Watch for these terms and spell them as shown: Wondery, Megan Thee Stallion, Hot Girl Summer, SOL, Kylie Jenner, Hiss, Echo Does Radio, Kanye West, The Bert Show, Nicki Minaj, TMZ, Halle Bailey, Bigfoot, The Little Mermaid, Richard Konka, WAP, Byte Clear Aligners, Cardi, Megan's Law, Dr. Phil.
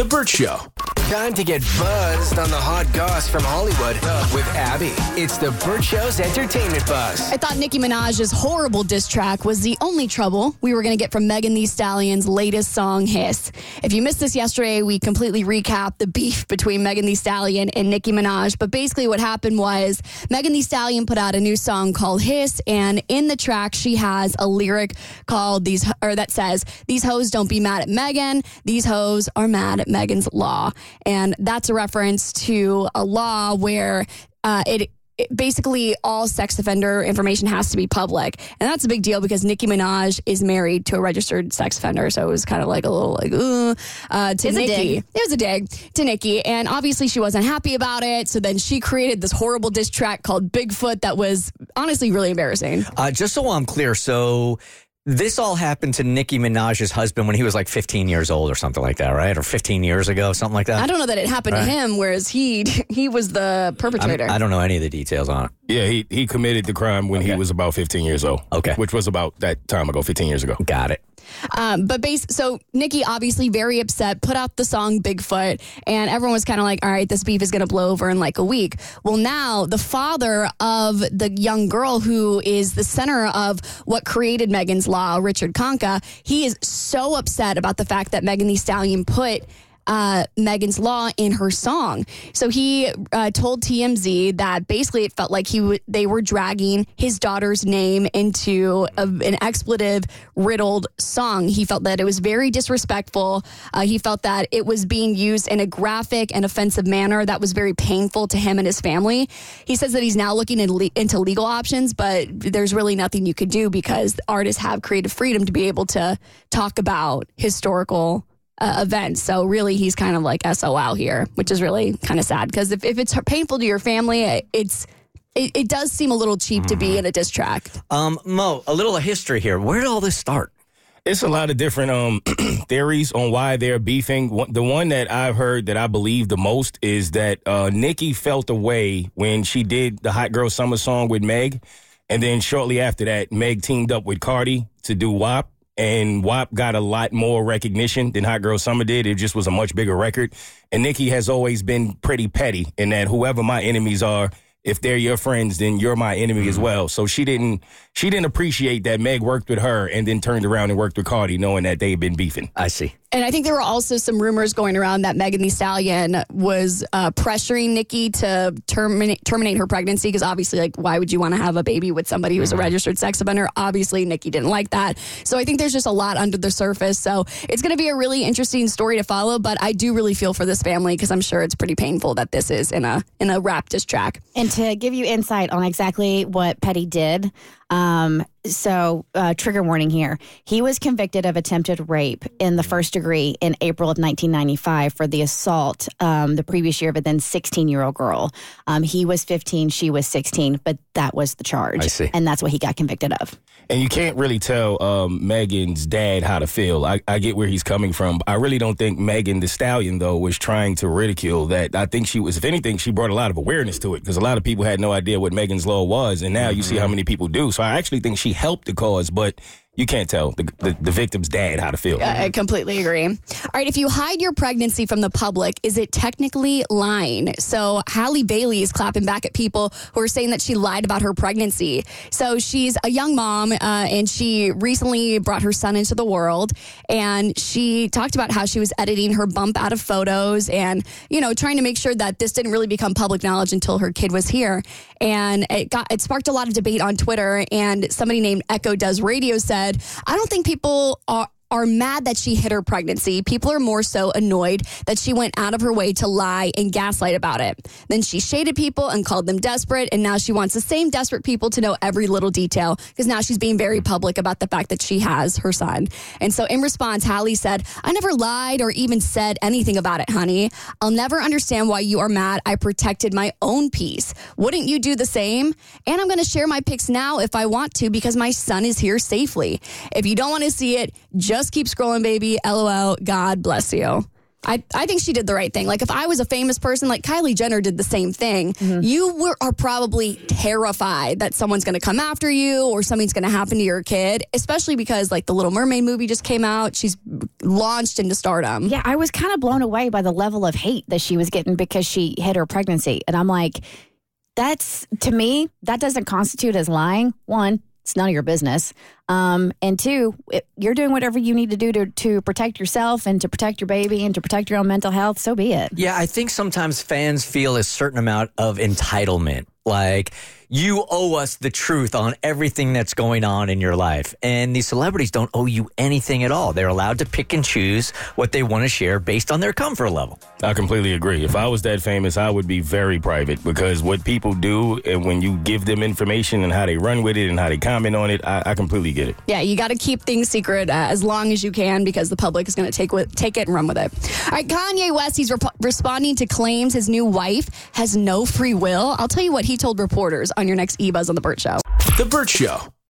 The Bert Show. Time to get buzzed on the hot goss from Hollywood with Abby. It's The Bert Show's Entertainment Buzz. I thought Nicki Minaj's horrible diss track was the only trouble we were going to get from Megan Thee Stallion's latest song, Hiss. If you missed this yesterday, we completely recapped the beef between Megan Thee Stallion and Nicki Minaj. But basically what happened was Megan Thee Stallion put out a new song called Hiss, and in the track she has a lyric called that says, "These hoes don't be mad at Megan, these hoes are mad at Megan's Law." And that's a reference to a law where basically all sex offender information has to be public. And that's a big deal because Nicki Minaj is married to a registered sex offender. So it was kind of like a little like, to Nicki. It was a dig to Nicki. And obviously she wasn't happy about it. So then she created this horrible diss track called Bigfoot that was honestly really embarrassing. Just so I'm clear, so this all happened to Nicki Minaj's husband when he was like 15 years old or something like that, right? Or 15 years ago, something like that. I don't know that it happened to him, whereas he was the perpetrator. I don't know any of the details on it. Yeah, he committed the crime when he was about 15 years old. Okay. Which was about that time ago, 15 years ago. Got it. So Nicki obviously very upset, put out the song Bigfoot, and everyone was kind of like, all right, this beef is going to blow over in like a week. Well, now the father of the young girl who is the center of what created Megan's Law, Richard Konka, he is so upset about the fact that Megan Thee Stallion put Megan's Law in her song. So he told TMZ that basically it felt like they were dragging his daughter's name into an expletive-riddled song. He felt that it was very disrespectful. He felt that it was being used in a graphic and offensive manner that was very painful to him and his family. He says that he's now looking into legal options, but there's really nothing you could do because artists have creative freedom to be able to talk about historical events. So really he's kind of like SOL here, which is really kind of sad because if it's painful to your family, it does seem a little cheap to be in a diss track. Mo, a little of history here. Where did all this start? It's a lot of different theories on why they're beefing. The one that I've heard that I believe the most is that Nicki felt a way when she did the Hot Girl Summer song with Meg. And then shortly after that, Meg teamed up with Cardi to do WAP. And WAP got a lot more recognition than Hot Girl Summer did. It just was a much bigger record. And Nicki has always been pretty petty in that whoever my enemies are, if they're your friends, then you're my enemy as well. So she didn't appreciate that Meg worked with her and then turned around and worked with Cardi knowing that they'd been beefing. I see. And I think there were also some rumors going around that Megan Thee Stallion was pressuring Nicki to terminate her pregnancy because obviously, like, why would you want to have a baby with somebody who's a registered sex offender? Obviously, Nicki didn't like that. So I think there's just a lot under the surface. So it's going to be a really interesting story to follow, but I do really feel for this family because I'm sure it's pretty painful that this is in a rap diss track. And to give you insight on exactly what Petty did, trigger warning here. He was convicted of attempted rape in the first degree in April of 1995 for the assault the previous year of a then 16-year-old girl. He was 15, she was 16, but that was the charge. I see. And that's what he got convicted of. And you can't really tell Megan's dad how to feel. I get where he's coming from. I really don't think Megan Thee Stallion, though, was trying to ridicule that. I think she was, if anything, she brought a lot of awareness to it because a lot of people had no idea what Megan's Law was, and now you see how many people do. So I actually think she helped the cause, but you can't tell the victim's dad how to feel. I completely agree. All right, if you hide your pregnancy from the public, is it technically lying? So Halle Bailey is clapping back at people who are saying that she lied about her pregnancy. So she's a young mom, and she recently brought her son into the world, and she talked about how she was editing her bump out of photos and, you know, trying to make sure that this didn't really become public knowledge until her kid was here. And it sparked a lot of debate on Twitter, and somebody named Echo Does Radio said, I don't think people are mad that she hid her pregnancy. People are more so annoyed that she went out of her way to lie and gaslight about it. Then she shaded people and called them desperate, and now she wants the same desperate people to know every little detail because now she's being very public about the fact that she has her son. And so in response, Halle said, "I never lied or even said anything about it, honey. I'll never understand why you are mad. I protected my own peace. Wouldn't you do the same? And I'm going to share my pics now if I want to because my son is here safely. If you don't want to see it, just keep scrolling, baby. LOL. God bless you." I think she did the right thing. Like, if I was a famous person, like Kylie Jenner did the same thing, mm-hmm. you are probably terrified that someone's going to come after you or something's going to happen to your kid, especially because, like, The Little Mermaid movie just came out. She's launched into stardom. Yeah, I was kind of blown away by the level of hate that she was getting because she hid her pregnancy. And I'm like, that's, to me, that doesn't constitute as lying. One, it's none of your business. And two, you're doing whatever you need to do to protect yourself and to protect your baby and to protect your own mental health. So be it. Yeah, I think sometimes fans feel a certain amount of entitlement. Like, you owe us the truth on everything that's going on in your life. And these celebrities don't owe you anything at all. They're allowed to pick and choose what they want to share based on their comfort level. I completely agree. If I was that famous, I would be very private, because what people do and when you give them information and how they run with it and how they comment on it, I completely get it. Yeah, you got to keep things secret as long as you can, because the public is going to take it and run with it. All right, Kanye West, he's responding to claims his new wife has no free will. I'll tell you what he told reporters on your next E-Buzz on The Bert Show. The Bert Show.